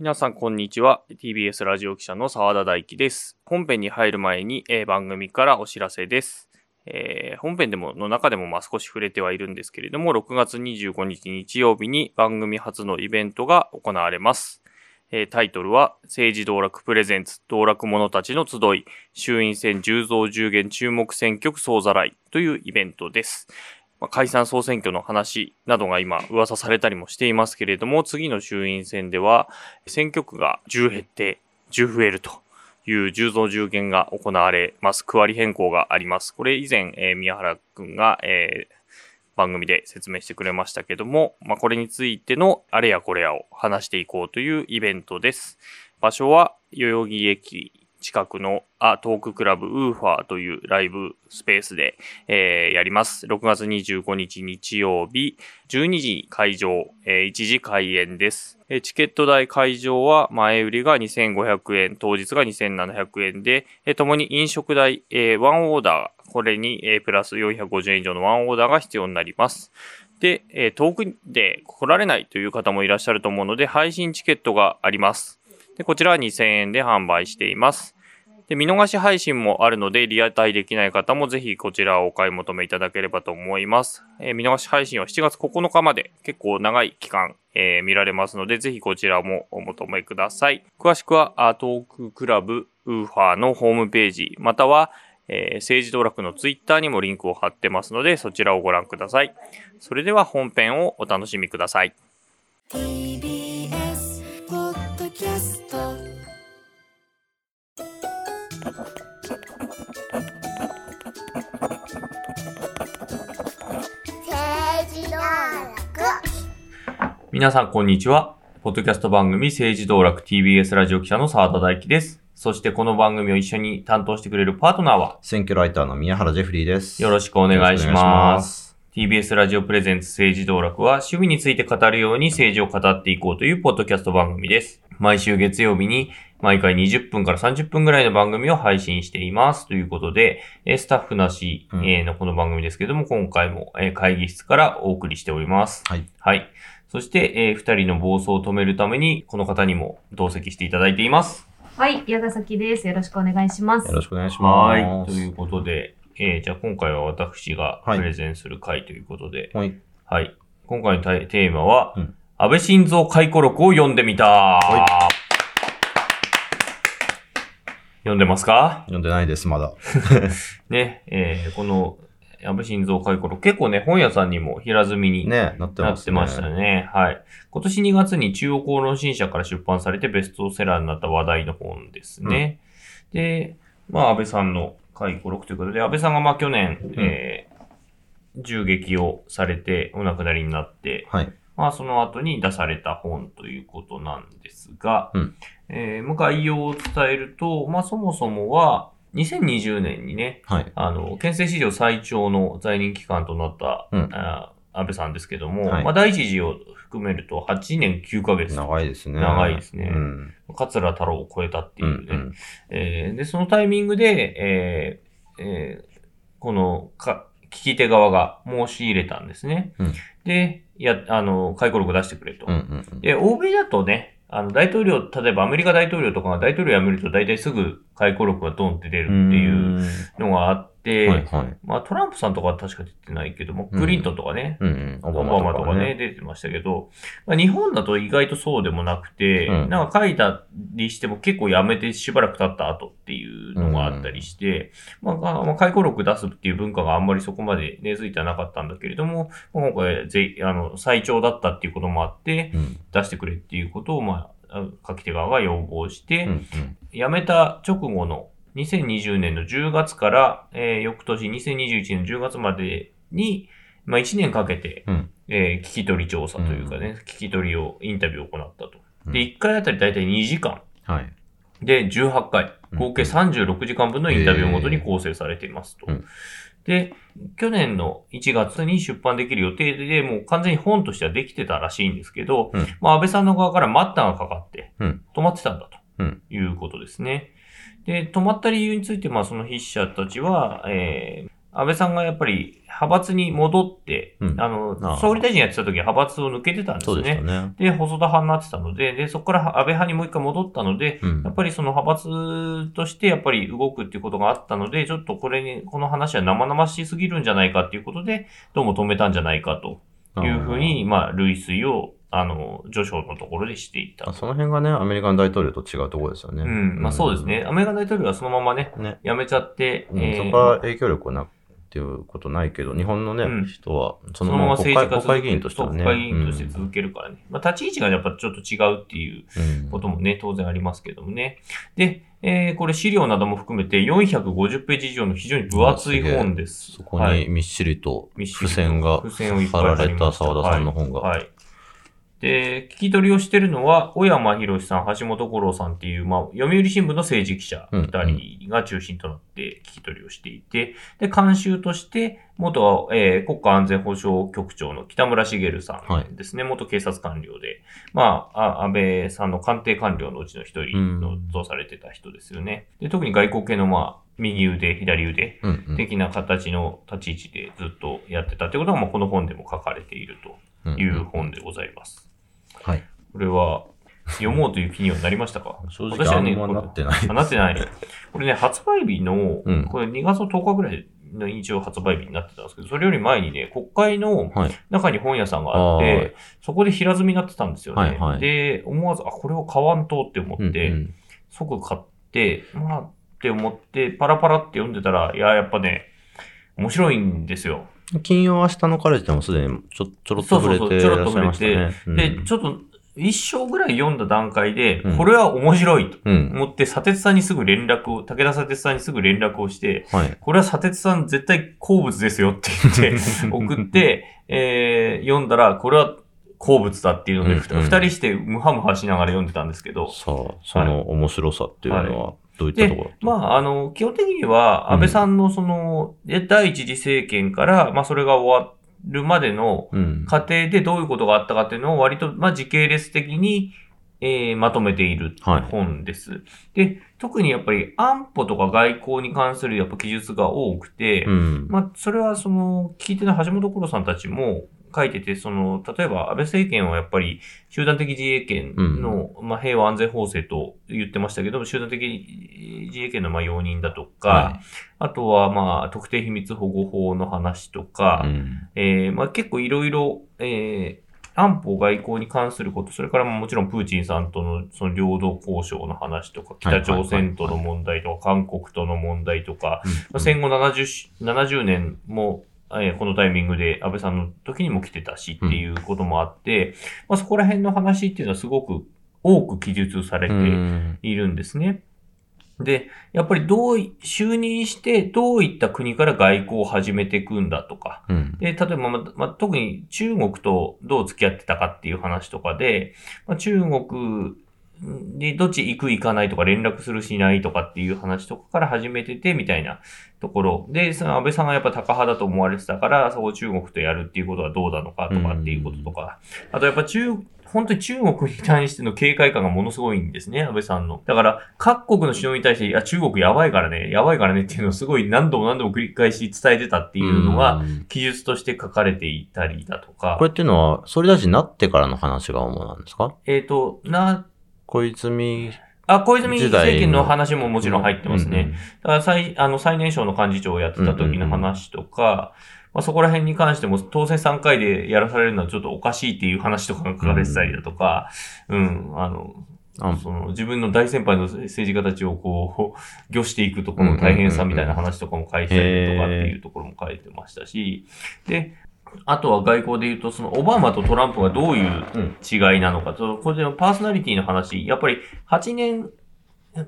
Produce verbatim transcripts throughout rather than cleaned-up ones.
皆さん、こんにちは。ティービーエス ラジオ記者の澤田大樹です。本編に入る前に、えー、番組からお知らせです。えー、本編でもの中でもまあ少し触れてはいるんですけれども、ろくがつにじゅうごにち日曜日に番組初のイベントが行われます。えー、タイトルは、政治道楽プレゼンツ、道楽者たちの集い、衆院選じゅうぞうじゅうげん注目選挙区総ざらいというイベントです。解散総選挙の話などが今噂されたりもしていますけれども、次の衆院選では選挙区がじゅう減ってじゅう増えるというじゅうぞうじゅうげんが行われます。区割り変更があります。これ以前、えー、宮原くんが、えー、番組で説明してくれましたけども、まあ、これについてのあれやこれやを話していこうというイベントです。場所は代々木駅近くのアトーククラブウーファーというライブスペースで、えー、やります。ろくがつにじゅうごにち日曜日じゅうにじ会場、えー、いちじ開演です。えー、チケット代会場は前売りがにせんごひゃくえん、当日がにせんななひゃくえんで、えー、共に飲食代、えー、ワンオーダー、これに、えー、プラスよんひゃくごじゅうえん以上のワンオーダーが必要になります。で、えー、遠くで来られないという方もいらっしゃると思うので、配信チケットがあります。で、こちらはにせんえんで販売しています。で、見逃し配信もあるので、リアタイできない方もぜひこちらをお買い求めいただければと思います。えー、見逃し配信はしちがつここのかまで結構長い期間、えー、見られますので、ぜひこちらもお求めください。詳しくは、アートーククラブウーファーのホームページ、または、えー、政治道楽のツイッターにもリンクを貼ってますので、そちらをご覧ください。それでは本編をお楽しみください。皆さん、こんにちは。ポッドキャスト番組政治道楽 ティービーエス ラジオ記者の澤田大樹です。そしてこの番組を一緒に担当してくれるパートナーは選挙ライターの宮原ジェフリーです。よろしくお願いします。ティービーエス ラジオプレゼンツ政治道楽は趣味について語るように政治を語っていこうというポッドキャスト番組です。毎週月曜日に毎回にじゅっぷんからさんじゅっぷんぐらいの番組を配信していますということで、スタッフなしのこの番組ですけども、うん、今回も会議室からお送りしております。はい。はい。そして、えー、二人の暴走を止めるために、この方にも同席していただいています。はい、矢ヶ崎です。よろしくお願いします。よろしくお願いします。はい、ということで、えー、じゃあ今回は私がプレゼンする回ということで、はい。はい、今回のテーマは、うん、安倍晋三回顧録を読んでみた、はい。読んでますか？読んでないです、まだ。ね、えー、この、安倍晋三回顧録、結構ね、本屋さんにも平積みになってました ね, ね, ね, ね。はい。今年にがつに中央公論新社から出版されてベストセラーになった話題の本ですね。うん、で、まあ、安倍さんの回顧録ということで、安倍さんがまあ去年、うん、えー、銃撃をされてお亡くなりになって、はい、まあ、その後に出された本ということなんですが、うん、えー、概要を伝えると、まあ、そもそもは、にせんにじゅうねんにね、はい、あの、憲政史上最長の在任期間となった、うん、安倍さんですけども、はい、まあ、第一次を含めるとはちねんきゅうかげつ。長いですね。長いですね。うん、桂太郎を超えたっていうね。うんうん、えー、で、そのタイミングで、えーえー、このか、聞き手側が申し入れたんですね。うん、で、や、あの、回顧録出してくれと。うんうんうん、で、欧米だとね、あの、大統領、例えばアメリカ大統領とかが大統領を辞めると大体すぐ回顧録がドンって出るっていうのがあって、はいはい、まあトランプさんとかは確か出てないけども、クリントンとかね、うんうん、オバマとかね、出てましたけど、まあ、日本だと意外とそうでもなくて、うん、なんか書いたりしても結構辞めてしばらく経った後っていうのがあったりして、うん、まあ、まあ、回顧録出すっていう文化があんまりそこまで根付いてはなかったんだけれども、今回ぜ、あの、最長だったっていうこともあって、うん、出してくれっていうことを、まあ、書き手側が要望して、うんうん、辞めた直後のにせんにじゅうねんのじゅうがつから、えー、翌年にせんにじゅういちねんのじゅうがつまでに、まあ、いちねんかけて、うん、えー、聞き取り調査というかね、うん、聞き取りを、インタビューを行ったと。うん、で、いっかいあたりだいたいにじかん、はい、でじゅうはっかい、合計さんじゅうろくじかんぶんのインタビューをもとに構成されていますと。うん、で、去年のいちがつに出版できる予定で、もう完全に本としてはできてたらしいんですけど、うん、まあ安倍さんの側から待ったがかかって、止まってたんだということですね。うんうん、で、止まった理由について、まあその筆者たちは、えー、安倍さんがやっぱり派閥に戻って、うん、あの、総理大臣やってた時は派閥を抜けてたんですね。そうですね。で、細田派になってたので、で、そこから安倍派にもう一回戻ったので、うん、やっぱりその派閥としてやっぱり動くっていうことがあったので、ちょっとこれに、この話は生々しすぎるんじゃないかっていうことで、どうも止めたんじゃないかというふうに、まあ、類推を、あの、序章のところでしていった。その辺がね、アメリカの大統領と違うところですよね。うん、まあそうですね。うん、アメリカの大統領はそのままね、ねやめちゃって、うんえー、そこは影響力はなくっていうことないけど、日本のね、うん、人はそのまま国会議員としてはね。国会議員として続けるからね。うん、まあ立ち位置がやっぱちょっと違うっていうこともね、うん、当然ありますけどもね。で、えー、これ資料なども含めてよんひゃくごじゅっぺーじ以上の非常に分厚い本です。そこにみっしりと付箋が貼られた澤田さんの本が。はいはいで、聞き取りをしているのは、小山博さん、橋本五郎さんっていう、まあ、読売新聞の政治記者ふたりが中心となって聞き取りをしていて、で、監修として、元、えー、国家安全保障局長の北村茂さんですね、はい、元警察官僚で、まあ、安倍さんの官邸官僚のうちの一人のとされてた人ですよね。で、特に外交系の、まあ、右腕、左腕的な形の立ち位置でずっとやってたってことが、まあ、この本でも書かれているという本でございます。うんうんはい。これは、読もうという気にはなりましたか正直、私はね、あんまなってない。なってない。これね、発売日の、うん、これにがつとおかぐらいの一応発売日になってたんですけど、それより前にね、国会の中に本屋さんがあって、はい、そこで平積みになってたんですよね。はいはい、で、思わず、あ、これを買わんとって思って、うんうん、即買って、まあ、って思って、パラパラって読んでたら、いや、やっぱね、面白いんですよ。金曜明日のカレッジでもすでにちょ、ちょろっと触れていらっしゃいましたね。そうそうそう、ちょろっと触れて、うん、で、ちょっと一章ぐらい読んだ段階で、うん、これは面白いと思って、砂鉄さんにすぐ連絡を、武田砂鉄さんにすぐ連絡をして、はい、これは砂鉄さん絶対好物ですよって言って送って、えー、読んだら、これは好物だっていうので、二、うん、人してムハムハしながら読んでたんですけど。さあ、その面白さっていうのは、はいはいどういったところで、まあ、あの、基本的には、安倍さんのその、うん、第一次政権から、まあ、それが終わるまでの過程でどういうことがあったかっていうのを割と、まあ、時系列的に、えー、まとめている本です、はい。で、特にやっぱり安保とか外交に関するやっぱ記述が多くて、うん、まあ、それはその、聞いてた橋本五郎さんたちも、書いてて、その、例えば安倍政権はやっぱり集団的自衛権の、うん、まあ、平和安全法制と言ってましたけども、集団的自衛権のまあ容認だとか、はい、あとはまあ特定秘密保護法の話とか、うんえー、まあ結構いろいろ、えー安保外交に関すること、それからもちろんプーチンさんとのその領土交渉の話とか、北朝鮮との問題とか、韓国との問題とか、うん、戦後ななじゅうねんもこのタイミングで安倍さんの時にも来てたしっていうこともあって、うんまあ、そこら辺の話っていうのはすごく多く記述されているんですね。で、やっぱりどう、就任してどういった国から外交を始めていくんだとか、うん、で、例えば、まま、特に中国とどう付き合ってたかっていう話とかで、まあ、中国で、どっち行く行かないとか連絡するしないとかっていう話とかから始めててみたいなところで、その安倍さんがやっぱタカ派だと思われてたから、そこを中国とやるっていうことはどうなのかとかっていうこととか、あとやっぱ中、本当に中国に対しての警戒感がものすごいんですね、安倍さんの。だから、各国の首脳に対して、いや、中国やばいからね、やばいからねっていうのをすごい何度も何度も繰り返し伝えてたっていうのが、記述として書かれていたりだとか。これっていうのは、総理大臣になってからの話が主なんですか？えっと、な、小泉あ小泉政権の話ももちろん入ってますね。うんうん、だから最あの最年少の幹事長をやってた時の話とか、うんうんうんまあ、そこら辺に関しても当選さんかいでやらされるのはちょっとおかしいっていう話とかが書かれてたりだとか、うん、うん、あの。その自分の大先輩の政治家たちをこう、御していくところの大変さみたいな話とかも書いてたりとかっていうところも書いてましたし、で、あとは外交で言うと、そのオバマとトランプがどういう違いなのかと、これのパーソナリティの話、やっぱりはちねん、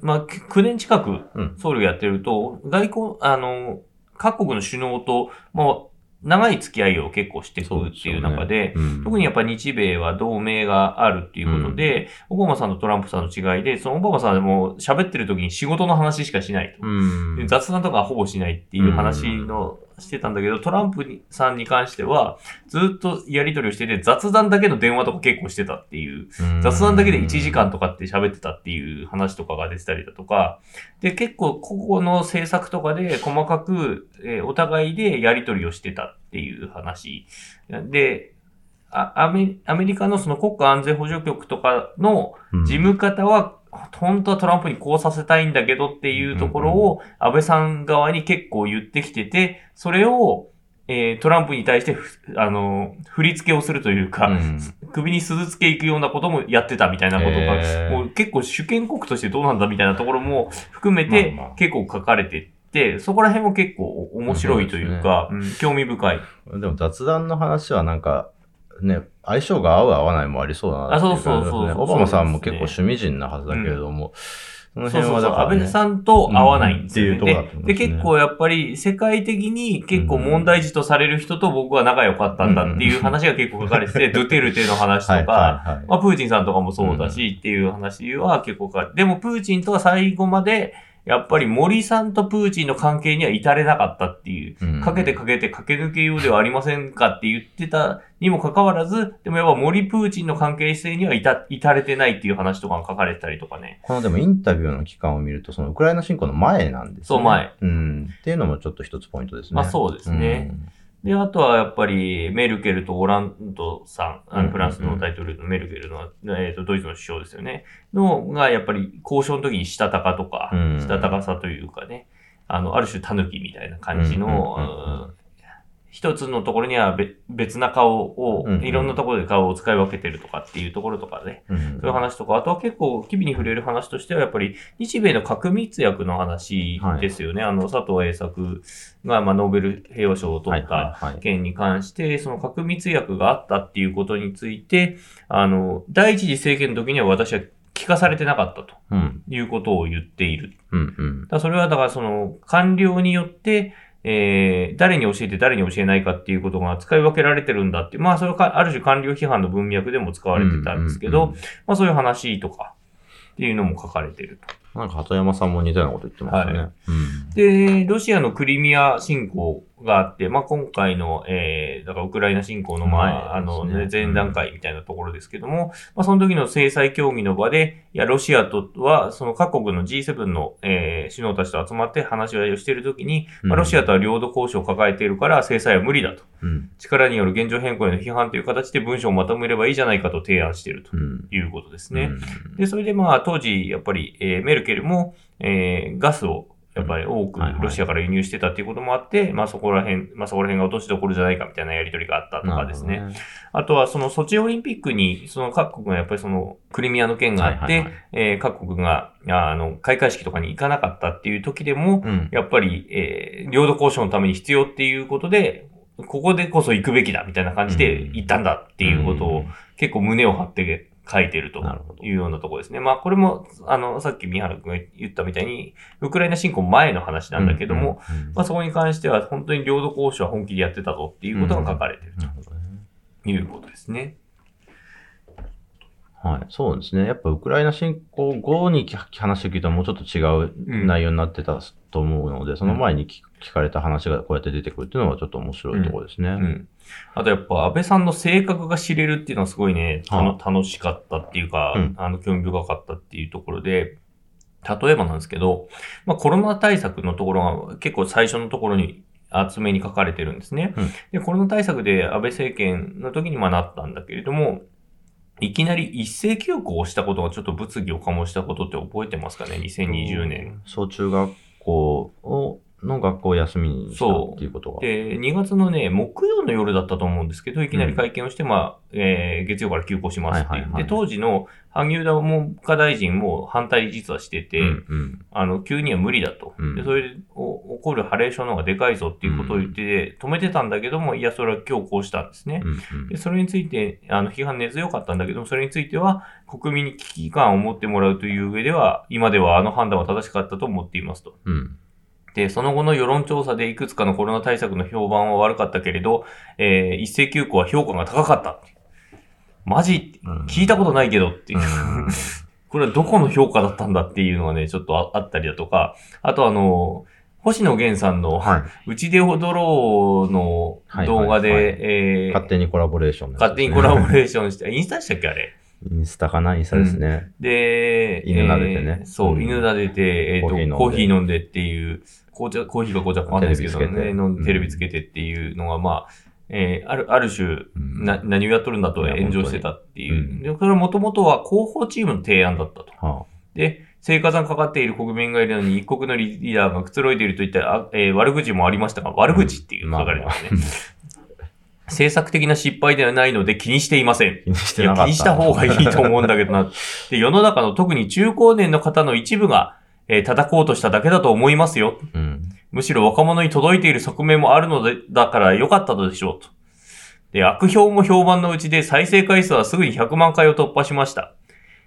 まあきゅうねん近く、総理をやってると、外交、あの、各国の首脳と、もう長い付き合いを結構していくっていう中で、特にやっぱり日米は同盟があるっていうことで、オバマさんとトランプさんの違いで、そのオバマさんでも喋ってる時に仕事の話しかしないと。雑談とかほぼしないっていう話の、してたんだけど、トランプさんに関してはずっとやり取りをしてて、雑談だけの電話とか結構してたっていう、雑談だけでいちじかんとかって喋ってたっていう話とかが出てたりだとかで、結構個々の政策とかで細かく、えー、お互いでやり取りをしてたっていう話で、あアメ、アメリカのその国家安全保障局とかの事務方は、本当はトランプにこうさせたいんだけどっていうところを安倍さん側に結構言ってきてて、それを、えー、トランプに対してあの振り付けをするというか、うん、首に鈴付けいくようなこともやってたみたいなことが、えー、もう結構主権国としてどうなんだみたいなところも含めて結構書かれてて、そこら辺も結構面白いというか、うん、興味深い。でも雑談の話はなんかね、相性が合う合わないもありそうだなっていう感じですね。オバマさんも結構趣味人なはずだけれども、うん、その辺はだから、ね、そうそうそう安倍さんと合わないんですよね。うん、っていうところだと思いますね。で、で結構やっぱり世界的に結構問題児とされる人と僕は仲良かったんだっていう話が結構書かれてて、うん、ドゥテルテの話とか、はいはいはいまあ、プーチンさんとかもそうだしっていう話は結構書かれて、でもプーチンとは最後までやっぱり森さんとプーチンの関係には至れなかったっていう、かけてかけて駆け抜けようではありませんかって言ってたにもかかわらず、でもやっぱ森プーチンの関係性には 至, 至れてないっていう話とかが書かれてたりとかね。このでもインタビューの期間を見ると、そのウクライナ侵攻の前なんですね。そう、前。うん。っていうのもちょっと一つポイントですね。まあそうですね。うんで、あとはやっぱりメルケルとオランドさん、フランスの大統領のメルケルの、うんうんうんえー、とドイツの首相ですよね、のがやっぱり交渉の時にしたたかとか、うんうん、したたかさというかね、あの、ある種タヌキみたいな感じの、うんうんうんうん、一つのところには別な顔を、うんうん、いろんなところで顔を使い分けてるとかっていうところとかね、うんうん、そういう話とか、あとは結構機微に触れる話としてはやっぱり日米の核密約の話ですよね、はい、あの佐藤栄作がまあノーベル平和賞を取った件に関して、はいはいはい、その核密約があったっていうことについて、あの第一次政権の時には私は聞かされてなかったということを言っている、うんうん、だそれはだからその官僚によってえー、誰に教えて誰に教えないかっていうことが使い分けられてるんだって、まあそれはある種官僚批判の文脈でも使われてたんですけど、うんうんうん、まあそういう話とかっていうのも書かれてると。なんか鳩山さんも似たようなこと言ってましたね、はいうん。で、ロシアのクリミア侵攻があって、まあ今回の、えー、だからウクライナ侵攻の前、あの、ね、前段階みたいなところですけども、うん、まあその時の制裁協議の場で、いや、ロシアとは、その各国の ジーセブン の、えー、首脳たちと集まって話し合いをしている時に、うんまあ、ロシアとは領土交渉を抱えているから制裁は無理だと、うん。力による現状変更への批判という形で文章をまとめればいいじゃないかと提案しているということですね。うん、で、それでまあ当時、やっぱり、えー、メルケルも、えー、ガスを、やっぱり多くロシアから輸入してたっていうこともあって、はいはい、まあそこら辺、まあそこら辺が落としどころじゃないかみたいなやり取りがあったとかですね。ねあとはそのソチオリンピックに、その各国がやっぱりそのクリミアの件があって、はいはいはいえー、各国があの開会式とかに行かなかったっていう時でも、うん、やっぱり、えー、領土交渉のために必要っていうことで、ここでこそ行くべきだみたいな感じで行ったんだっていうことを結構胸を張って、書いてるというようなところですね。まあこれも、あの、さっき三原君が言ったみたいに、ウクライナ侵攻前の話なんだけども、うんうんうん、まあそこに関しては本当に領土交渉は本気でやってたぞっていうことが書かれてるということですね。はい、そうですね。やっぱウクライナ侵攻後に話を聞いたらもうちょっと違う内容になってたと思うので、うん、その前に 聞, 聞かれた話がこうやって出てくるっていうのはちょっと面白いところですね。うんうん、あとやっぱ安倍さんの性格が知れるっていうのはすごいね、たの楽しかったっていうか、うん、あの興味深かったっていうところで、例えばなんですけど、まあ、コロナ対策のところが結構最初のところに厚めに書かれてるんですね。うん、でコロナ対策で安倍政権の時にまあなったんだけれども、いきなり一斉休校をしたことがちょっと物議を醸したことって覚えてますかね？にせんにじゅうねん。小中学校をの学校を休みにしたっていうことが。で、にがつのね、木曜の夜だったと思うんですけど、いきなり会見をして、うん、まあ、えー、月曜から休校しますって、はいはいはい。で、当時の萩生田文科大臣も反対実はしてて、うんうん、あの、急には無理だと。うん、で、それで起こるハレーションの方がでかいぞっていうことを言って、止めてたんだけども、いや、それは強行したんですね。うんうん、で、それについて、あの、批判根強かったんだけども、それについては、国民に危機感を持ってもらうという上では、今ではあの判断は正しかったと思っていますと。うんで、その後の世論調査でいくつかのコロナ対策の評判は悪かったけれど、えー、一斉休校は評価が高かった。マジ、うん、聞いたことないけどっていう。うん、これはどこの評価だったんだっていうのがね、ちょっとあったりだとか、あとあの、星野源さんの、はい、うちで踊ろうの動画で、はいはいはい、えー、勝手にコラボレーション、ね、勝手にコラボレーションして、インスタでしたっけあれ？インスタかなインスタですね。うん、で、犬撫でてね。えー、そう、うん、犬撫でて、えー、っとコーヒー飲んでっていう、紅茶、コーヒーか紅茶かわかんないですけどね、テレビつけてっていうのが、まあ、えー、ある、ある種、うん、な、何をやっとるんだと炎上してたっていう。で、それもともとは広報チームの提案だったと。はあ、で、生活がかかっている国民がいるのに、一国のリーダーがくつろいでいるといったら、えー、悪口もありましたが、悪口っていう流れですね。うんまあまあ、政策的な失敗ではないので気にしていません。気にしてなかった。いや、気にした方がいいと思うんだけどな。で、世の中の特に中高年の方の一部が、えー、叩こうとしただけだと思いますよ。うんむしろ若者に届いている側面もあるので、だから良かったのでしょうと。で、悪評も評判のうちで再生回数はすぐにひゃくまんかいを突破しました。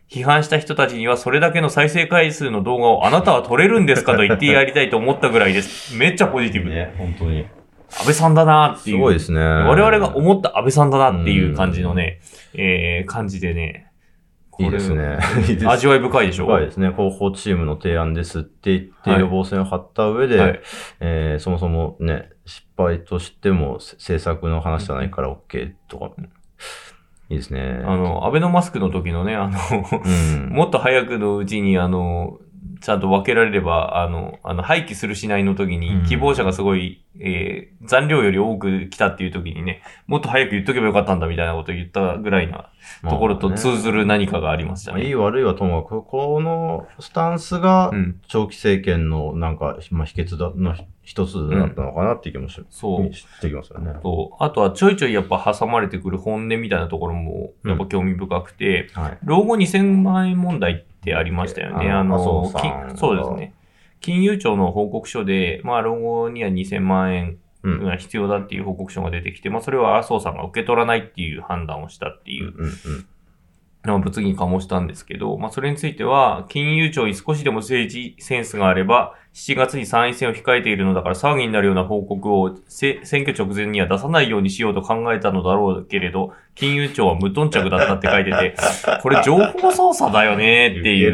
批判した人たちにはそれだけの再生回数の動画をあなたは撮れるんですかと言ってやりたいと思ったぐらいです。めっちゃポジティブね。本当に。安倍さんだなっていう。すごいですね。我々が思った安倍さんだなっていう感じのね、えー、感じでね。いいですね。味わい深いでしょ深いですね。広報チームの提案ですって言って、はい、予防線を張った上で、はいえー、そもそもね、失敗としても政策の話じゃないから OK とか、いいですね。あの、アベノマスクの時のね、あの、うん、もっと早くのうちに、あの、ちゃんと分けられれば、あの、あの廃棄するしないの時に、希望者がすごい、うんえー、残量より多く来たっていう時にね、もっと早く言っとけばよかったんだみたいなことを言ったぐらいなところと通ずる何かがありましたね。まあねまあ、いい悪いはともかく、このスタンスが長期政権のなんか、まあ、秘訣だの一つだったのかなっていう気もし、うん、そうしてきますよね。そう。あとはちょいちょいやっぱ挟まれてくる本音みたいなところもやっぱ興味深くて、うんはい、老後にせんまんえん問題ってありましたよね。あの、あのそう、そうですね。金融庁の報告書で、まあ、老後にはにせんまんえんが必要だっていう報告書が出てきて、うん、まあ、それは麻生さんが受け取らないっていう判断をしたっていう、うんうんうん、物議に醸したんですけど、まあ、それについては、金融庁に少しでも政治センスがあれば、しちがつに参院選を控えているのだから騒ぎになるような報告を選挙直前には出さないようにしようと考えたのだろうけれど、金融庁は無頓着だったって書いてて、これ情報操作だよねっていう、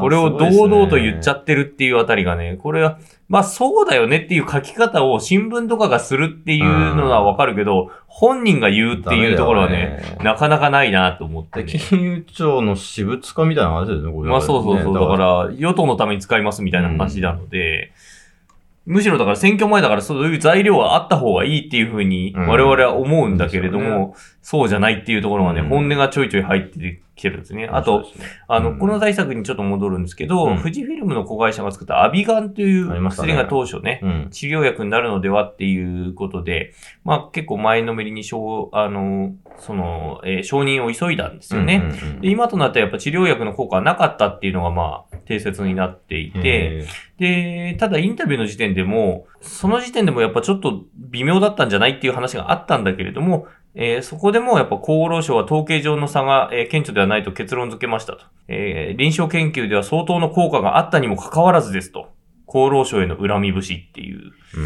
これを堂々と言っちゃってるっていうあたりがね、これは、まあそうだよねっていう書き方を新聞とかがするっていうのはわかるけど、本人が言うっていうところはね、なかなかないなと思って、ね。金融庁の私物化みたいな話ですね、これ。まあそうそうそう、だから与党のために使いますみたいな話だ。で、むしろだから選挙前だからそういう材料はあった方がいいっていうふうに我々は思うんだけれども、うんですよね、そうじゃないっていうところがね、うん、本音がちょいちょい入ってきてるんですね。あと、ね、あの、うん、この対策にちょっと戻るんですけど、うん、富士フィルムの子会社が作ったアビガンという薬が当初ね、うん、治療薬になるのではっていうことで、まあ結構前のめりに承、あの、その、えー、承認を急いだんですよね、うんうんうん。で、今となってはやっぱ治療薬の効果はなかったっていうのがまあ定説になっていて、で、ただインタビューの時点でも、その時点でもやっぱちょっと微妙だったんじゃないっていう話があったんだけれども、えー、そこでもやっぱ厚労省は統計上の差が、えー、顕著ではないと結論付けましたと、えー。臨床研究では相当の効果があったにもかかわらずですと。厚労省への恨み節っていう。う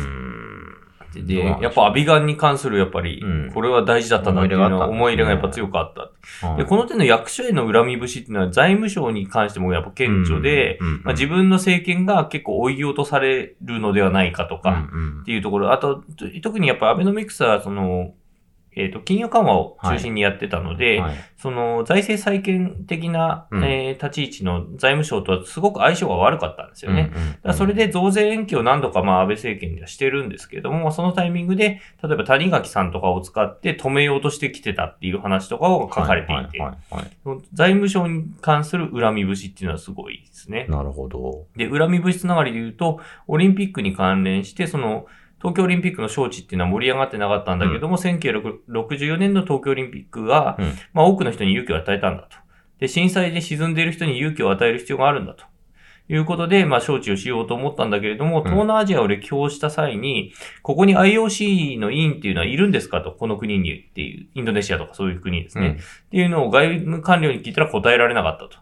ーんで、やっぱアビガンに関するやっぱり、うん、これは大事だったなっていうのは思い入れがやっぱ強くあった。うん、でこの点の役所への恨み節っていうのは財務省に関してもやっぱ顕著で、うんうんうんまあ、自分の政権が結構追い落とされるのではないかとかっていうところ。あと、特にやっぱアベノミクスはその、えっ、ー、と、金融緩和を中心にやってたので、はいはい、その財政再建的な、うんえー、立ち位置の財務省とはすごく相性が悪かったんですよね。うんうんうん、だからそれで増税延期を何度かまあ安倍政権ではしてるんですけれども、そのタイミングで、例えば谷垣さんとかを使って止めようとしてきてたっていう話とかを書かれていて、はいはいはいはい、財務省に関する恨み節っていうのはすごいですね。なるほど。で、恨み節つながりで言うと、オリンピックに関連して、その、東京オリンピックの招致っていうのは盛り上がってなかったんだけども、うん、せんきゅうひゃくろくじゅうよねんの東京オリンピックが、うん、まあ多くの人に勇気を与えたんだと。で、震災で沈んでいる人に勇気を与える必要があるんだと。いうことで、まあ招致をしようと思ったんだけれども、東南アジアを歴訪した際に、うん、ここに アイオーシー の委員っていうのはいるんですかと、この国にっていう、インドネシアとかそういう国ですね。うん、っていうのを外務官僚に聞いたら答えられなかったと。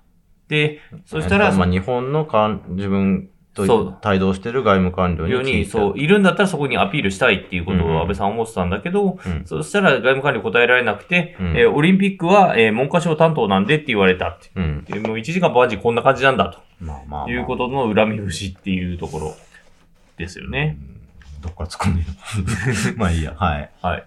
で、そしたら、まあ日本の官、自分、そう。帯同してる外務官僚に聞いて。よに、そう。いるんだったらそこにアピールしたいっていうことを安倍さん思ってたんだけど、うん、そしたら外務官僚答えられなくて、うんえー、オリンピックは、えー、文科省担当なんでって言われたって。うん、でもういちじかんバージこんな感じなんだと。まあまあまあ、いうことの恨み節っていうところ。ですよね。うん、どっから突っ込んでるまあいいや、はい。はい。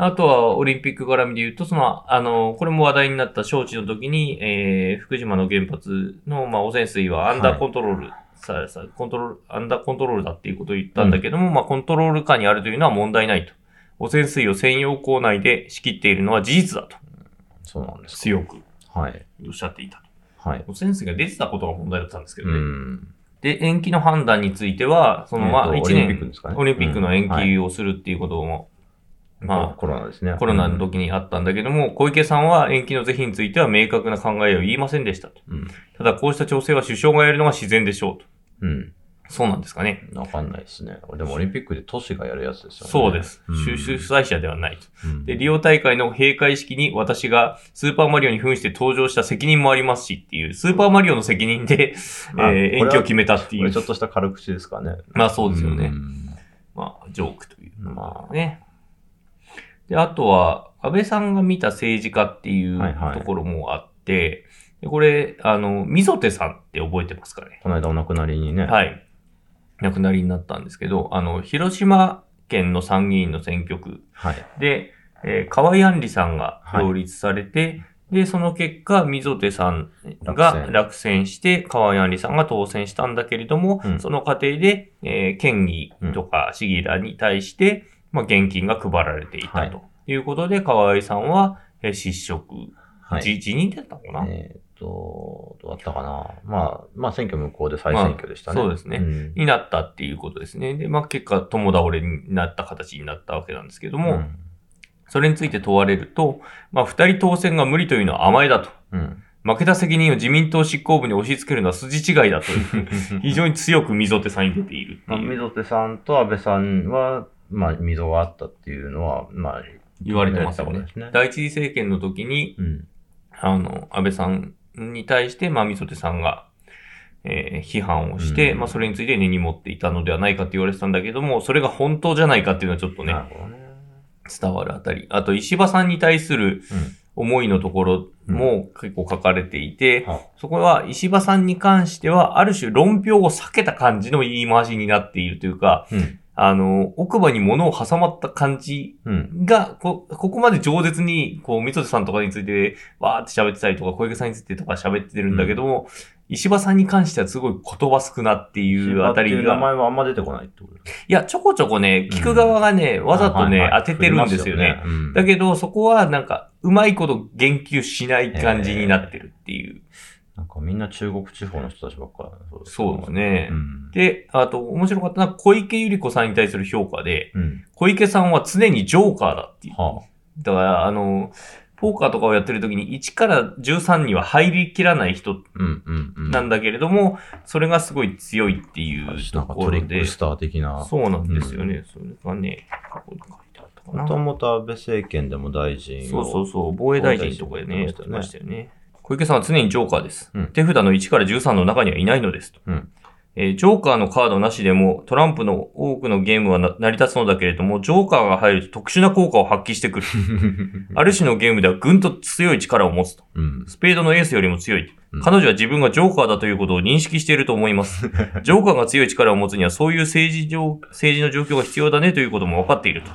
あとは、オリンピック絡みで言うと、その、あの、これも話題になった招致の時に、えー、福島の原発の、まあ、汚染水はアンダーコントロール、さ、さ、コントロール、アンダーコントロールだっていうことを言ったんだけども、うん、まあ、コントロール下にあるというのは問題ないと。汚染水を専用構内で仕切っているのは事実だと。そうなんです。強く。はい。おっしゃっていたと。はい。汚染水が出てたことが問題だったんですけどね。うん。で、延期の判断については、その、まあ、いちねん、オリンピックですかね。オリンピックの延期をするっていうことも、うんはい、まあ、コロナですね。コロナの時にあったんだけども、うん、小池さんは延期の是非については明確な考えを言いませんでしたと。うん、ただ、こうした調整は首相がやるのが自然でしょうと。うん。そうなんですかね。わかんないですね。でもオリンピックで都市がやるやつですよね。そうです。主催者ではないと、うん。で、リオ大会の閉会式に私がスーパーマリオに扮して登場した責任もありますしっていう、スーパーマリオの責任で、うんえー、延期を決めたっていう。これちょっとした軽口ですかね。まあそうですよね。うん、まあ、ジョークという。まあね。で、あとは、安倍さんが見た政治家っていうところもあって、はいはい、でこれ、あの、溝手さんって覚えてますかね。この間お亡くなりにね。はい。亡くなりになったんですけど、あの、広島県の参議院の選挙区で、はいえー、河井案里さんが擁立されて、はい、で、その結果、溝手さんが落選して、河井案里さんが当選したんだけれども、うん、その過程で、えー、県議とか市議らに対して、うんまあ、現金が配られていたということで、はい、河井さんは、えー、失職、はい、辞任だったのかな、えーどうだったかな。まあ、まあ選挙無効で再選挙でしたね。まあ、そうですね、うん。になったっていうことですね。で、まあ結果、共倒れになった形になったわけなんですけども、うん、それについて問われると、まあ二人当選が無理というのは甘えだと。うん、負けた責任を自民党執行部に押し付けるのは筋違いだという、非常に強く溝手さんに出ているっていう。溝手さんと安倍さんは、まあ溝があったっていうのは、まあ、言われてましたね。第一次政権の時に、うん、あの、安倍さん、に対して、まあ、溝手さんが、えー、批判をして、うん、まあ、それについて根に持っていたのではないかって言われてたんだけども、それが本当じゃないかっていうのはちょっとね、伝わるあたり。あと、石破さんに対する思いのところも結構書かれていて、うんうん、そこは石破さんに関しては、ある種論評を避けた感じの言い回しになっているというか、うんあの、奥歯に物を挟まった感じが、うん、こ、ここまで饒舌に、こう、溝手さんとかについて、わーって喋ってたりとか、小池さんについてとか喋ってるんだけども、うん、石破さんに関してはすごい言葉少なっていうあたりが。石破っていう名前はあんま出てこないってことですか？いや、ちょこちょこね、聞く側がね、うん、わざとね、はいはい、当ててるんですよね。よねうん、だけど、そこはなんか、うまいこと言及しない感じになってるっていう。なんかみんな中国地方の人たちばっかり、ね。そうですね、うん。で、あと面白かったのは小池百合子さんに対する評価で、うん、小池さんは常にジョーカーだっていう。はあ、だから、あの、ポーカーとかをやってる時にいちからじゅうさんには入りきらない人なんだけれども、うんうんうん、それがすごい強いっていうところで。なんかトリックスター的な。そうなんですよね。うん、それがね、ここに書いてあったかな。もともと安倍政権でも大臣を。そうそうそう、防衛大臣とかでね、やってましたよね。小池さんは常にジョーカーです、うん。手札のいちからじゅうさんの中にはいないのですと、うんえー。ジョーカーのカードなしでもトランプの多くのゲームは成り立つのだけれども、ジョーカーが入ると特殊な効果を発揮してくる。ある種のゲームではぐんと強い力を持つと、うん。スペードのエースよりも強い。彼女は自分がジョーカーだということを認識していると思います。ジョーカーが強い力を持つにはそういう政治上、政治の状況が必要だねということも分かっていると。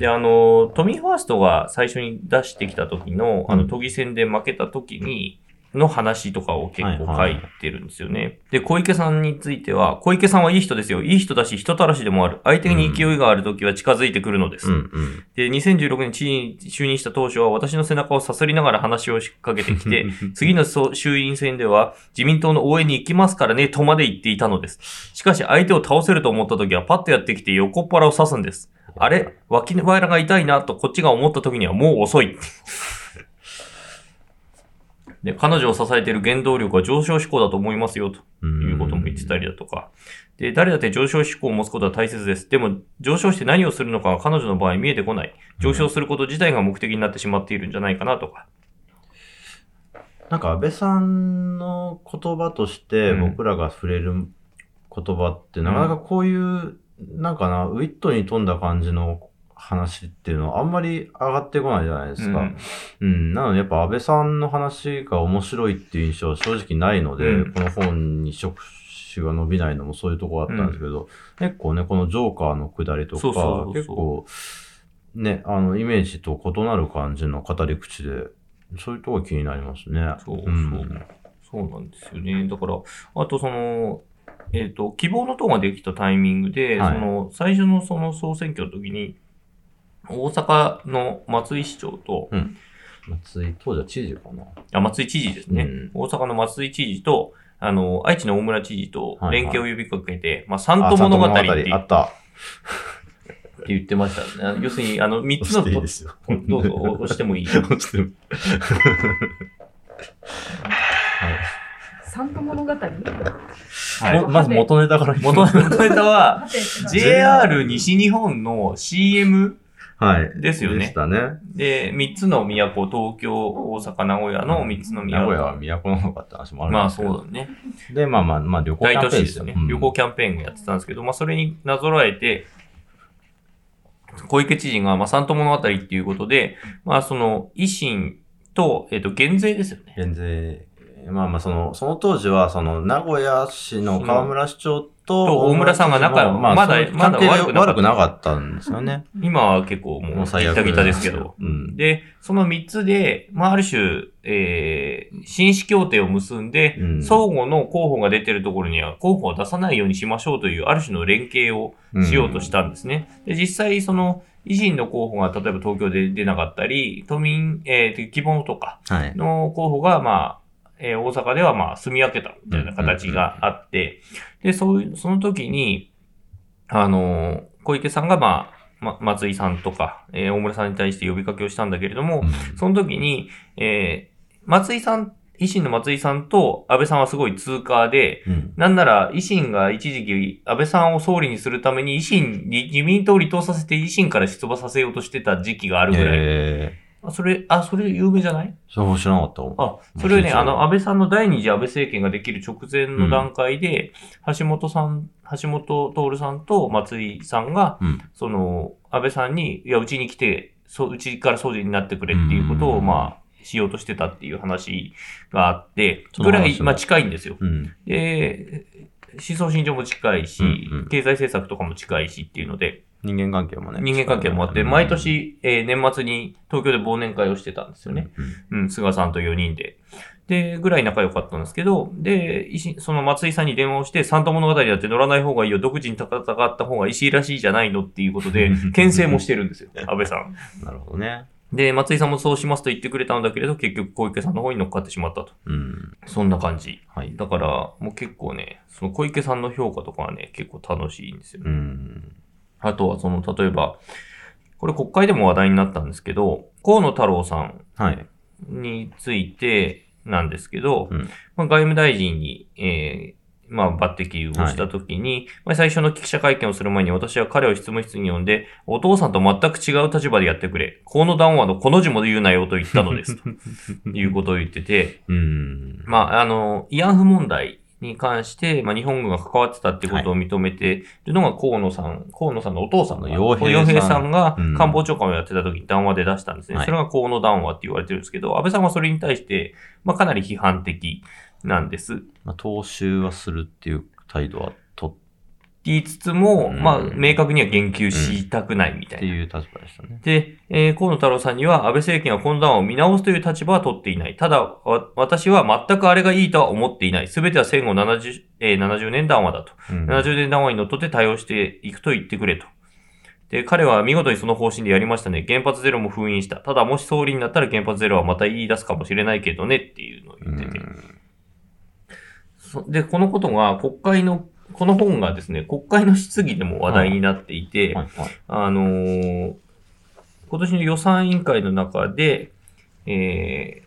で、あの、都民ファーストが最初に出してきた時の、あの、都議選で負けた時に、の話とかを結構書いてるんですよね、はいはい。で、小池さんについては、小池さんはいい人ですよ。いい人だし、人たらしでもある。相手に勢いがある時は近づいてくるのです。うんうん、で、にせんじゅうろくねん知事に就任した当初は、私の背中をさすりながら話を仕掛けてきて、次の衆院選では、自民党の応援に行きますからね、とまで言っていたのです。しかし、相手を倒せると思った時は、パッとやってきて横っ腹を刺すんです。あれ脇のわらが痛いなとこっちが思った時にはもう遅いで彼女を支えている原動力は上昇志向だと思いますよということも言ってたりだとかで誰だって上昇志向を持つことは大切です。でも上昇して何をするのかは彼女の場合見えてこない。上昇すること自体が目的になってしまっているんじゃないかなとか、なんか安倍さんの言葉として僕らが触れる言葉ってなかなかこういう、うんなんかな、ウィットに富んだ感じの話っていうのはあんまり上がってこないじゃないですか。うん。うん、なのでやっぱ安倍さんの話が面白いっていう印象は正直ないので、うん、この本に触手が伸びないのもそういうとこあったんですけど、うん、結構ねこのジョーカーの下りとかそうそうそうそう結構ねあのイメージと異なる感じの語り口でそういうとこ気になりますね。そうそう、うん、そうなんですよね。だからあとそのえっと希望の党ができたタイミングで、はい、その最初のその総選挙の時に大阪の松井市長と、うん、松井当時は知事かなあ松井知事ですね、うん、大阪の松井知事とあの愛知の大村知事と連携を呼びかけて、はいはい、まあ三都物語って言っ て, って言ってましたね。要するにあの三つのとどうぞ押してもいい押してもいい三都物語、はい、まず元ネタから元ネタはジェイアール 西日本の シーエムはい。ですよね。でしたね。で、三つの都、東京、大阪、名古屋の三つの都。名古屋は都の方がって話もあるんですけど。まあそうだね。で、まあまあ、まあ旅行キャンペーンですよね、うん。旅行キャンペーンをやってたんですけど、まあそれになぞらえて、小池知事が、まあ三都物語っていうことで、まあその、維新と、えっと、減税ですよね。減税。まあまあその、その当時は、その、名古屋市の河村市長と、と大村さんが仲良く、まあ、まだ、まだ悪くなかったんですよね。今は結構もうギタギタですけど。うん、で、そのみっつで、まあ、ある種、えー、紳士協定を結んで、うん、相互の候補が出てるところには候補を出さないようにしましょうという、ある種の連携をしようとしたんですね。うん、で、実際、その、維新の候補が例えば東京で出なかったり、都民、えー、希望とかの候補が、まあ、はいえー、大阪ではまあ住み分けたみたいな形があって、で、そういう、その時に、あのー、小池さんがまあ、ま、松井さんとか、えー、大村さんに対して呼びかけをしたんだけれども、その時に、えー、松井さん、維新の松井さんと安倍さんはすごい通過で、うん、なんなら維新が一時期安倍さんを総理にするために維新に自民党を離党させて維新から出馬させようとしてた時期があるぐらい。えーあ、それ、あ、それ有名じゃない？そう、知らなかった。あ、それはね、あの、安倍さんの第二次安倍政権ができる直前の段階で、うん、橋本さん、橋本徹さんと松井さんが、うん、その、安倍さんに、いや、うちに来て、そう、うちから総理になってくれっていうことを、まあ、しようとしてたっていう話があって、ぐらい、まあ、近いんですよ。うん、で、思想信条も近いし、うんうん、経済政策とかも近いしっていうので、人間関係もね。人間関係もあって、毎年、えー、年末に東京で忘年会をしてたんですよね。うん、うん、菅さんとよにんで。で、ぐらい仲良かったんですけど、で、その松井さんに電話をして、三都物語だって乗らない方がいいよ、独自に戦った方が石井らしいじゃないのっていうことで、牽制もしてるんですよ、安倍さん。なるほどね。で、松井さんもそうしますと言ってくれたんだけれど、結局小池さんの方に乗っかってしまったと。うん。そんな感じ。はい。だから、もう結構ね、その小池さんの評価とかはね、結構楽しいんですよね。うん。あとはその、例えば、これ国会でも話題になったんですけど、河野太郎さんについてなんですけど、はいうんまあ、外務大臣に、えーまあ、抜擢をしたときに、はいまあ、最初の記者会見をする前に私は彼を執務室に呼んで、お父さんと全く違う立場でやってくれ。河野談話のこの字も言うなよと言ったのです。ということを言ってて、うんまあ、あの、慰安婦問題、に関して、まあ、日本軍が関わってたってことを認めてるのが河野さん、はい、河野さんのお父さんの洋平さん、 洋平さんが官房長官をやってた時に談話で出したんですね。はい、それが河野談話って言われてるんですけど、安倍さんはそれに対して、まあ、かなり批判的なんです。まあ、踏襲はするっていう態度はと言いつつも、うん、まあ、明確には言及したくないみたいな。うんうん、っていう立場でしたね。で、えー、河野太郎さんには安倍政権はこの談話を見直すという立場は取っていない。ただ、わ私は全くあれがいいとは思っていない。すべては戦後70、えー、ななじゅうねん談話だと、うん。ななじゅうねん談話にのっとって対応していくと言ってくれと。で、彼は見事にその方針でやりましたね。原発ゼロも封印した。ただ、もし総理になったら原発ゼロはまた言い出すかもしれないけどねっていうのを言ってて。うんで、このことが国会の、この本がですね、国会の質疑でも話題になっていて、はいはいはい、あのー、今年の予算委員会の中で、え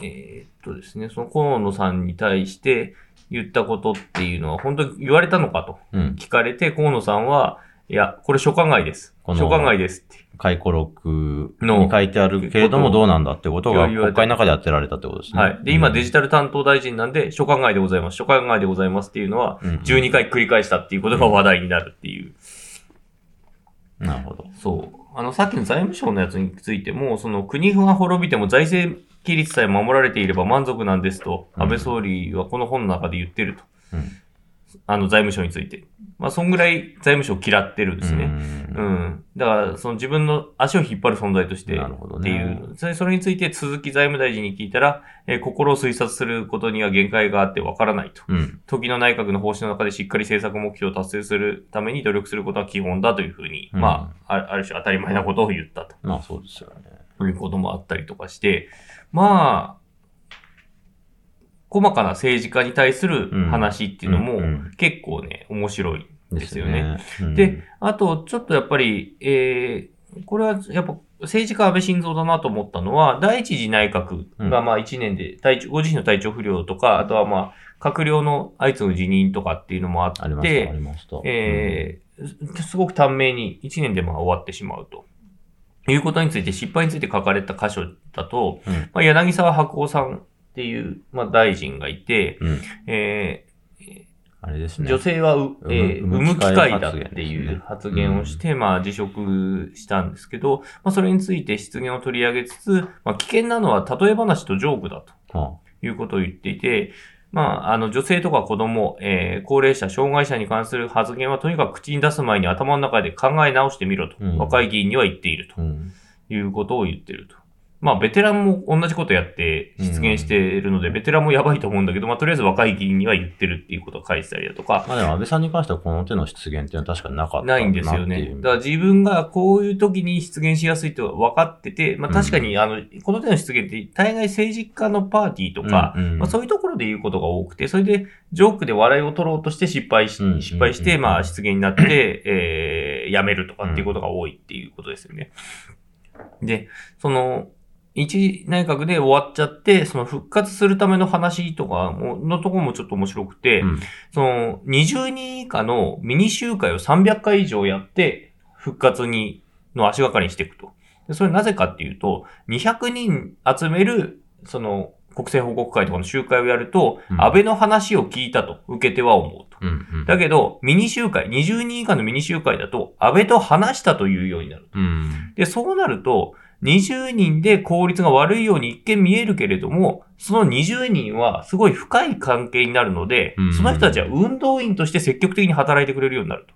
ー、えー、っとですね、その河野さんに対して言ったことっていうのは、本当に言われたのかと聞かれて、うん、河野さんは、いや、これ所管外です。所管外ですって。回顧録に書いてあるけれどもどうなんだってことが国会の中で当てられたってことですね。はい。で、今デジタル担当大臣なんで、所管外でございます。所管外でございますっていうのは、じゅうにかい繰り返したっていうことが話題になるっていう。うん、なるほど。そう。あの、さっきの財務省のやつについても、その国が滅びても財政規律さえ守られていれば満足なんですと、安倍総理はこの本の中で言ってると。うんうんあの財務省について。まあ、そんぐらい財務省を嫌ってるんですね。うん、うん。だから、その自分の足を引っ張る存在として、っていう、ねそれ。それについて鈴木財務大臣に聞いたら、えー、心を推察することには限界があってわからないと、うん。時の内閣の方針の中でしっかり政策目標を達成するために努力することは基本だというふうに、うん、まあ、ある種当たり前なことを言ったと。まあ、そうですよね。ということもあったりとかして、まあ、細かな政治家に対する話っていうのも結構ね、うんうん、面白いんですよね。ですね。うん、で、あとちょっとやっぱり、えー、これはやっぱ政治家安倍晋三だなと思ったのは、第一次内閣がまあいちねんで体調、ご自身の体調不良とか、あとはまあ閣僚の相次ぐ辞任とかっていうのもあって、ありました、ありました。えー、すごく短命にいちねんでまあ終わってしまうと。いうことについて、失敗について書かれた箇所だと、うんまあ、柳沢白鸚さん、っていう、まあ、大臣がいて、うんえー、あれですね、女性はう、えー、産む機会だっていう発言をして、うん、まあ、辞職したんですけど、まあ、それについて失言を取り上げつつ、まあ、危険なのは例え話とジョークだということを言っていて、まあ、あの、女性とか子供、えー、高齢者、障害者に関する発言はとにかく口に出す前に頭の中で考え直してみろと、うん、若い議員には言っていると、うん、いうことを言っていると。まあ、ベテランも同じことやって出現しているので、うん、ベテランもやばいと思うんだけど、まあ、とりあえず若い議員には言ってるっていうことを書いてたりだとか。まあでも安倍さんに関してはこの手の出現っていうのは確かになかったなっていう。ないんですよね。だから自分がこういう時に出現しやすいと分かってて、まあ確かにあの、この手の出現って大概政治家のパーティーとか、うんうんまあ、そういうところで言うことが多くて、それでジョークで笑いを取ろうとして失敗し、うんうんうんうん、失敗して、まあ出現になって、えー、やめるとかっていうことが多いっていうことですよね。で、その、一内閣で終わっちゃって、その復活するための話とかのところもちょっと面白くて、うん、そのにじゅうにん以下のミニ集会をさんびゃっかい以上やって、復活に、の足がかりにしていくと。でそれなぜかっていうと、にひゃくにん集める、その、国政報告会とかの集会をやると、うん、安倍の話を聞いたと、受け手は思うと。うんうん、だけど、ミニ集会、にじゅうにん以下のミニ集会だと、安倍と話したというようになると。うん、で、そうなると、にじゅうにんで効率が悪いように一見見えるけれども、そのにじゅうにんはすごい深い関係になるので、うんうん、その人たちは運動員として積極的に働いてくれるようになる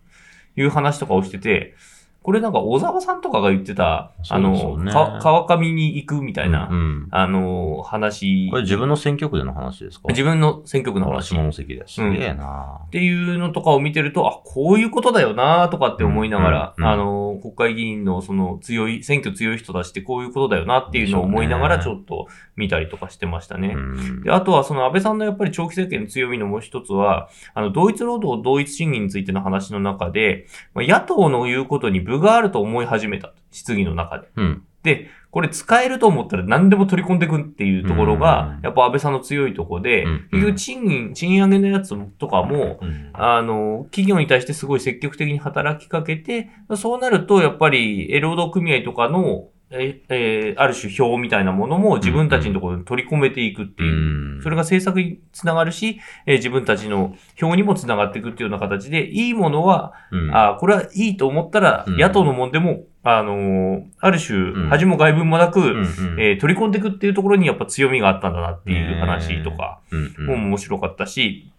という話とかをしてて、これなんか小沢さんとかが言ってた、あの、ね、川上に行くみたいな、うんうん、あの、話。これ自分の選挙区での話ですか？自分の選挙区の話。下関です。すげえな、うん、っていうのとかを見てると、あ、こういうことだよなとかって思いながら、うんうんうん、あの、国会議員のその強い、選挙強い人たちってこういうことだよなっていうのを思いながらちょっと見たりとかしてましたね。うん、であとはその安倍さんのやっぱり長期政権の強みのもう一つは、あの、同一労働同一賃金についての話の中で、まあ、野党の言うことに分があると思い始めた。質疑の中で、うん。で、これ使えると思ったら何でも取り込んでいくっていうところが、やっぱ安倍さんの強いところで、うんうん、賃金、賃上げのやつとかも、うん、あの、企業に対してすごい積極的に働きかけて、そうなるとやっぱり、労働組合とかの、ええー、ある種表みたいなものも自分たちのところに取り込めていくっていう。それが政策につながるし、えー、自分たちの表にもつながっていくっていうような形で、いいものは、うん、あこれはいいと思ったら、野党のもんでも、あのー、ある種、恥も外分もなく、うんえー、取り込んでいくっていうところにやっぱ強みがあったんだなっていう話とか、も面白かったし、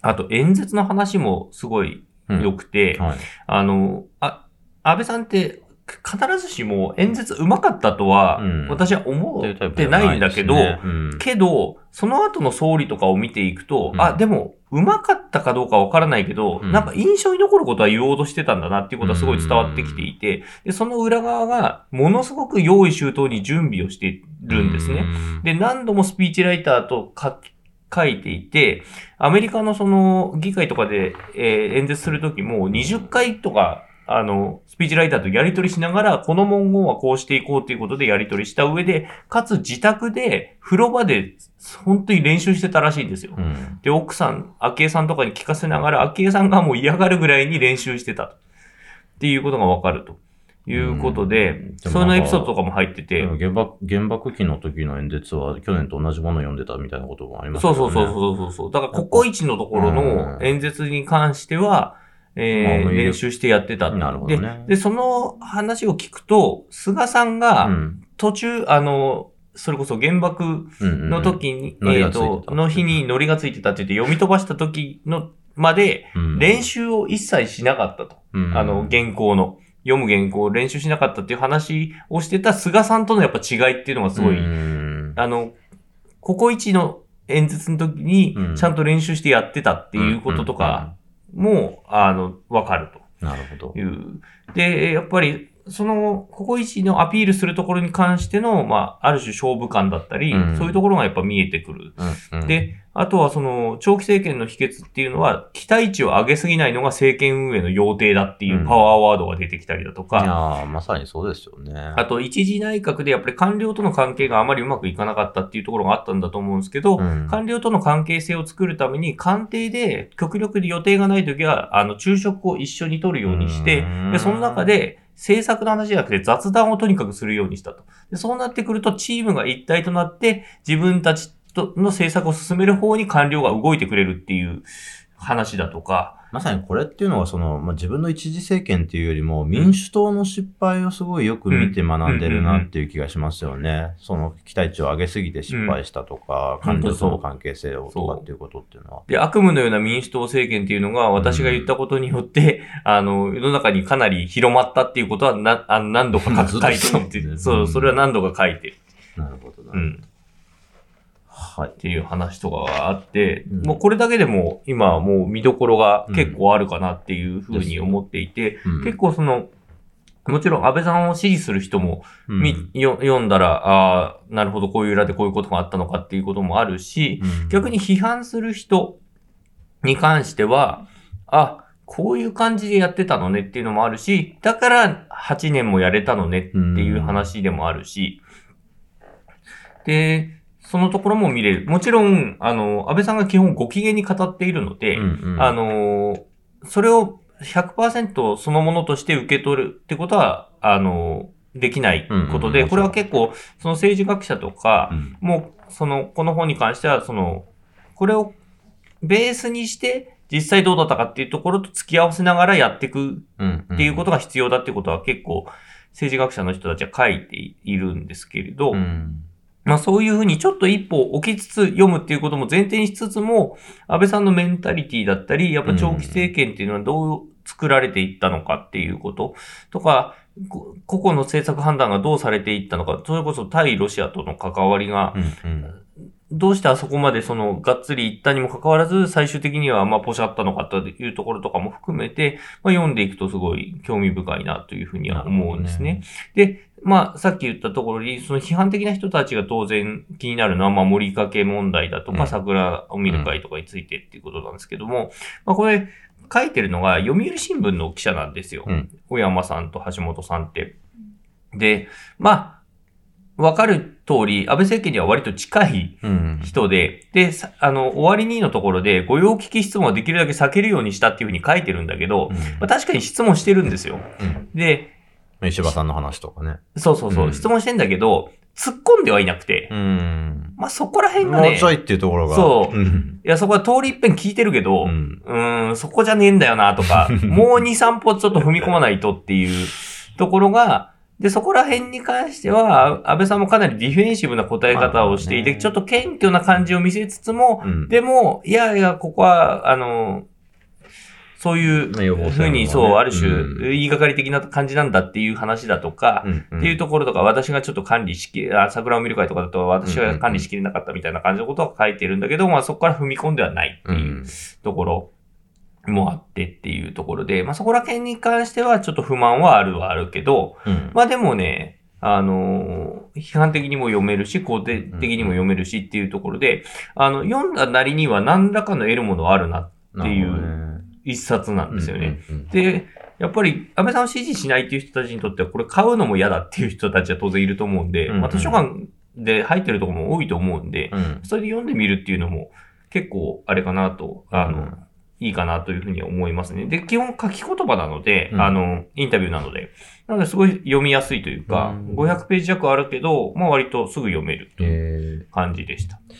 あと演説の話もすごい良くて、うんはい、あの、あ、安倍さんって、必ずしも演説上手かったとは私は思ってないんだけど、うんねうん、けどその後の総理とかを見ていくと、うん、あでも上手かったかどうかわからないけど、うん、なんか印象に残ることは言おうとしてたんだなっていうことはすごい伝わってきていて、うん、でその裏側がものすごく用意周到に準備をしているんですね、うん、で何度もスピーチライターと書き書いていて、アメリカのその議会とかで、えー、演説するときもにじゅっかいとかあの、スピーチライターとやり取りしながら、この文言はこうしていこうということでやり取りした上で、かつ自宅で、風呂場で、本当に練習してたらしいんですよ。うん、で、奥さん、昭恵さんとかに聞かせながら、昭恵さんがもう嫌がるぐらいに練習してた。っていうことがわかると。いうことで、うん、でそのエピソードとかも入ってて。原爆、原爆期の時の演説は去年と同じものを読んでたみたいなこともありますよね。そうそうそうそうそう。だから、ここ一のところの演説に関しては、えー、練習してやってた。なるほどね。で、で、その話を聞くと、菅さんが、途中、うん、あの、それこそ原爆の時に、うんうん、えっと、の日にノリがついてたって言って読み飛ばした時の、まで練習を一切しなかったと、うん、あの原稿の読む原稿を練習しなかったっていう話をしてた菅さんとのやっぱ違いっていうのがすごい、うん、あのここ一の演説の時にちゃんと練習してやってたっていうこととかもあのわかるという、なるほど。でやっぱりそのここ一のアピールするところに関しての、まあ、ある種勝負感だったり、うん、そういうところがやっぱ見えてくる、うんうん、であとはその長期政権の秘訣っていうのは期待値を上げすぎないのが政権運営の要諦だっていうパワーワードが出てきたりだとか、うん、いやまさにそうですよね。あと一次内閣でやっぱり官僚との関係があまりうまくいかなかったっていうところがあったんだと思うんですけど、うん、官僚との関係性を作るために官邸で極力で予定がないときはあの昼食を一緒に取るようにして、うん、でその中で政策の話じゃなくて雑談をとにかくするようにしたと。でそうなってくるとチームが一体となって自分たちとの政策を進める方に官僚が動いてくれるっていう話だとか、まさにこれっていうのはその、まあ、自分の一次政権っていうよりも民主党の失敗をすごいよく見て学んでるなっていう気がしますよね。その期待値を上げすぎて失敗したとか、官僚との関係性をとかっていうことっていうのは、で悪夢のような民主党政権っていうのが私が言ったことによって、うん、あの世の中にかなり広まったっていうことはなあの何度か書いてるっていう、そう、それは何度か書いてる。なるほどな。うんはい、っていう話とかがあって、うん、もうこれだけでも今はもう見どころが結構あるかなっていうふうに思っていて、うんうん、結構そのもちろん安倍さんを支持する人も、うん、読んだらあなるほどこういう裏でこういうことがあったのかっていうこともあるし、うん、逆に批判する人に関してはあこういう感じでやってたのねっていうのもあるし、だからはちねんもやれたのねっていう話でもあるし、うん、でそのところも見れる。もちろん、あの、安倍さんが基本ご機嫌に語っているので、うんうん、あの、それを ひゃくパーセント そのものとして受け取るってことは、あの、できないことで、うんうん、これは結構、その政治学者とか、うん、もう、その、この本に関しては、その、これをベースにして、実際どうだったかっていうところと付き合わせながらやっていくっていうことが必要だってことは結構、政治学者の人たちは書いているんですけれど、うんまあそういうふうにちょっと一歩置きつつ読むっていうことも前提にしつつも、安倍さんのメンタリティだったり、やっぱ長期政権っていうのはどう作られていったのかっていうこととか、個々の政策判断がどうされていったのか、それこそ対ロシアとの関わりが、どうしてあそこまでそのがっつりいったにもかかわらず、最終的にはまあポシャったのかというところとかも含めて、まあ読んでいくとすごい興味深いなというふうには思うんですね。でまあ、さっき言ったところに、その批判的な人たちが当然気になるのは、まあ、盛りかけ問題だとか、桜を見る会とかについてっていうことなんですけども、まあ、これ、書いてるのが、読売新聞の記者なんですよ。小山さんと橋本さんって。で、まあ、わかる通り、安倍政権には割と近い人で、で、あの、終わりにのところで、御用聞き質問をできるだけ避けるようにしたっていうふうに書いてるんだけど、まあ、確かに質問してるんですよ。で、石破さんの話とかね。そうそうそう。うん、質問してんだけど、突っ込んではいなくて。うん、まあ、そこら辺がね。もうちょいっていうところが。そう。うん、いや、そこは通り一遍聞いてるけど、うん、うーん、そこじゃねえんだよなとか、もうに、さんぽちょっと踏み込まないとっていうところが、で、そこら辺に関しては、安倍さんもかなりディフェンシブな答え方をしていて、まあね、ちょっと謙虚な感じを見せつつも、うん、でも、いやいや、ここは、あの、そういうふうに、そう、ある種、言いがかり的な感じなんだっていう話だとか、っていうところとか、私がちょっと管理しき、桜を見る会とかだと、私は管理しきれなかったみたいな感じのことは書いてるんだけど、まあそこから踏み込んではないっていうところもあってっていうところで、まあそこら辺に関してはちょっと不満はあるはあるけど、まあでもね、あの、批判的にも読めるし、肯定的にも読めるしっていうところで、あの、読んだなりには何らかの得るものはあるなっていう。一冊なんですよね、うんうんうん。で、やっぱり安倍さんを支持しないっていう人たちにとってはこれ買うのも嫌だっていう人たちは当然いると思うんで、うんうん、まあ図書館で入ってるところも多いと思うんで、うん、それで読んでみるっていうのも結構あれかなと、あの、うん、いいかなというふうに思いますね。で、基本書き言葉なので、うん、あの、インタビューなので、なのですごい読みやすいというか、うん、ごひゃくページ弱あるけど、まあ割とすぐ読めるという感じでした。えー、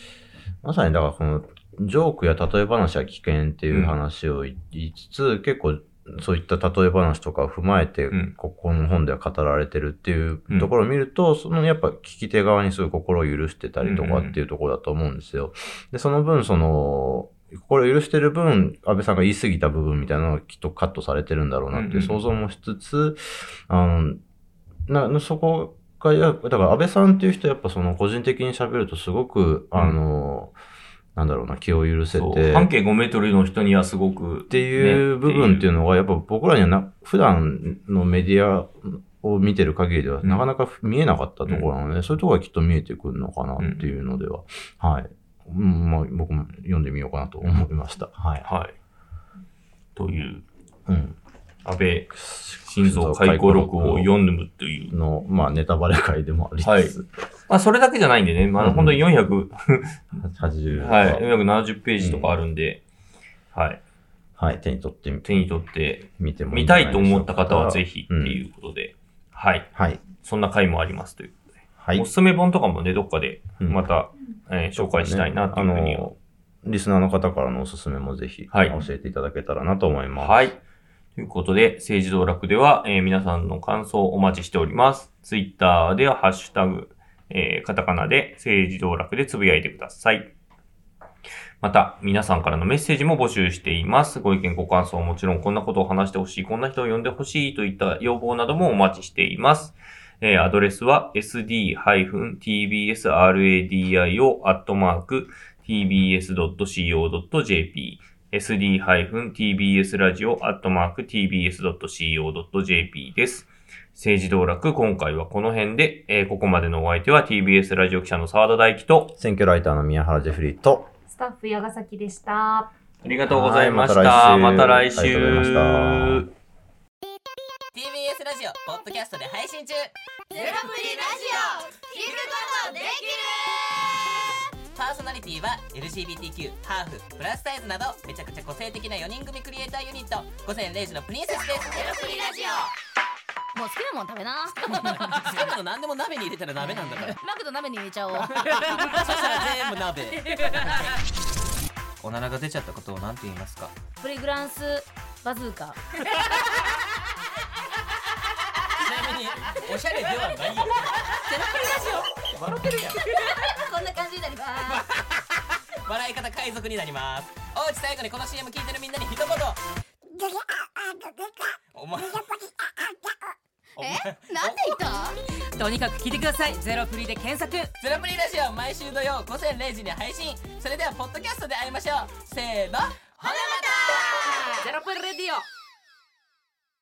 まさにだからこの、ジョークや例え話は危険っていう話を言いつつ、うん、結構そういった例え話とかを踏まえて、うん、ここの本では語られてるっていうところを見ると、うん、そのやっぱ聞き手側にすごい心を許してたりとかっていうところだと思うんですよ。で、その分その、これを許してる分、安倍さんが言い過ぎた部分みたいなのがきっとカットされてるんだろうなって想像もしつつ、うんうん、あのなそこが、だから安倍さんっていう人はやっぱその個人的に喋るとすごく、うん、あの、なんだろうな、気を許せて。半径ごメートルの人にはすごく、ね。っていう部分っていうのが、やっぱ僕らにはな、普段のメディアを見てる限りではなかなか見えなかったところなので、うん、そういうところがきっと見えてくるのかなっていうのでは、うん、はい。うん、まあ僕も読んでみようかなと思いました。はい。はい。という、うん、安倍晋三回顧録を読むというの、まあネタバレ会でもありつつ、はい、まあそれだけじゃないんでね、まあ本当によんひゃくはちじゅう、はい、よんひゃくななじゅうページとかあるんで、うん、はい、はい、手に取って手に取って見ても見たいと思った方はぜひっていうことで、うん、はい、はい、そんな回もありますという。はい、おすすめ本とかもね、どっかでまた、うん、えー、紹介したいなというふうに、ね、あのリスナーの方からのおすすめもぜひ、はい、教えていただけたらなと思います。はい。ということで、政治道楽では、えー、皆さんの感想をお待ちしております。ツイッターではハッシュタグ、えー、カタカナで政治道楽でつぶやいてください。また、皆さんからのメッセージも募集しています。ご意見、ご感想、もちろんこんなことを話してほしい、こんな人を呼んでほしいといった要望などもお待ちしています。えー、アドレスは エスディー ティービーエス ラジオ アットマーク ティービーエス ドット シーオー ドット ジェーピー エスディー ティービーエス ラジオ アットマーク ティービーエス ドット シーオー ドット ジェーピー です。政治道楽、今回はこの辺で、えー、ここまでのお相手は ティービーエス ラジオ記者の澤田大樹と、選挙ライターの宮原ジェフリーと、スタッフ矢ヶ崎でした。ありがとうございました。また来週。ありがとうございました。ティービーエス ラジオポッドキャストで配信中。ゼロプリラジオ聞くことできる。パーソナリティは エルジービーティーキュー、ハーフ、プラスサイズなどめちゃくちゃ個性的なよにん組クリエイターユニット、午前れいじのプリンセスです。ゼロプリラジオ、もう好きなもん食べな。好きなの何でも鍋に入れたら鍋なんだから、マクド鍋に入れちゃおう。そしたら全部鍋。おならが出ちゃったことを何て言いますか？プリグランスバズーカ。おしゃれではないよ。ゼロプリラジオ笑ってるやん。こんな感じになります。笑い方海賊になります。おうち最後にこの シーエム 聞いてるみんなに一言。お前えなんで言った？とにかく聞いてください。ゼロプリで検索。ゼロプリラジオ、毎週土曜午前れいじに配信。それではポッドキャストで会いましょう。せーの、ほなまた。ゼロプリラジオ。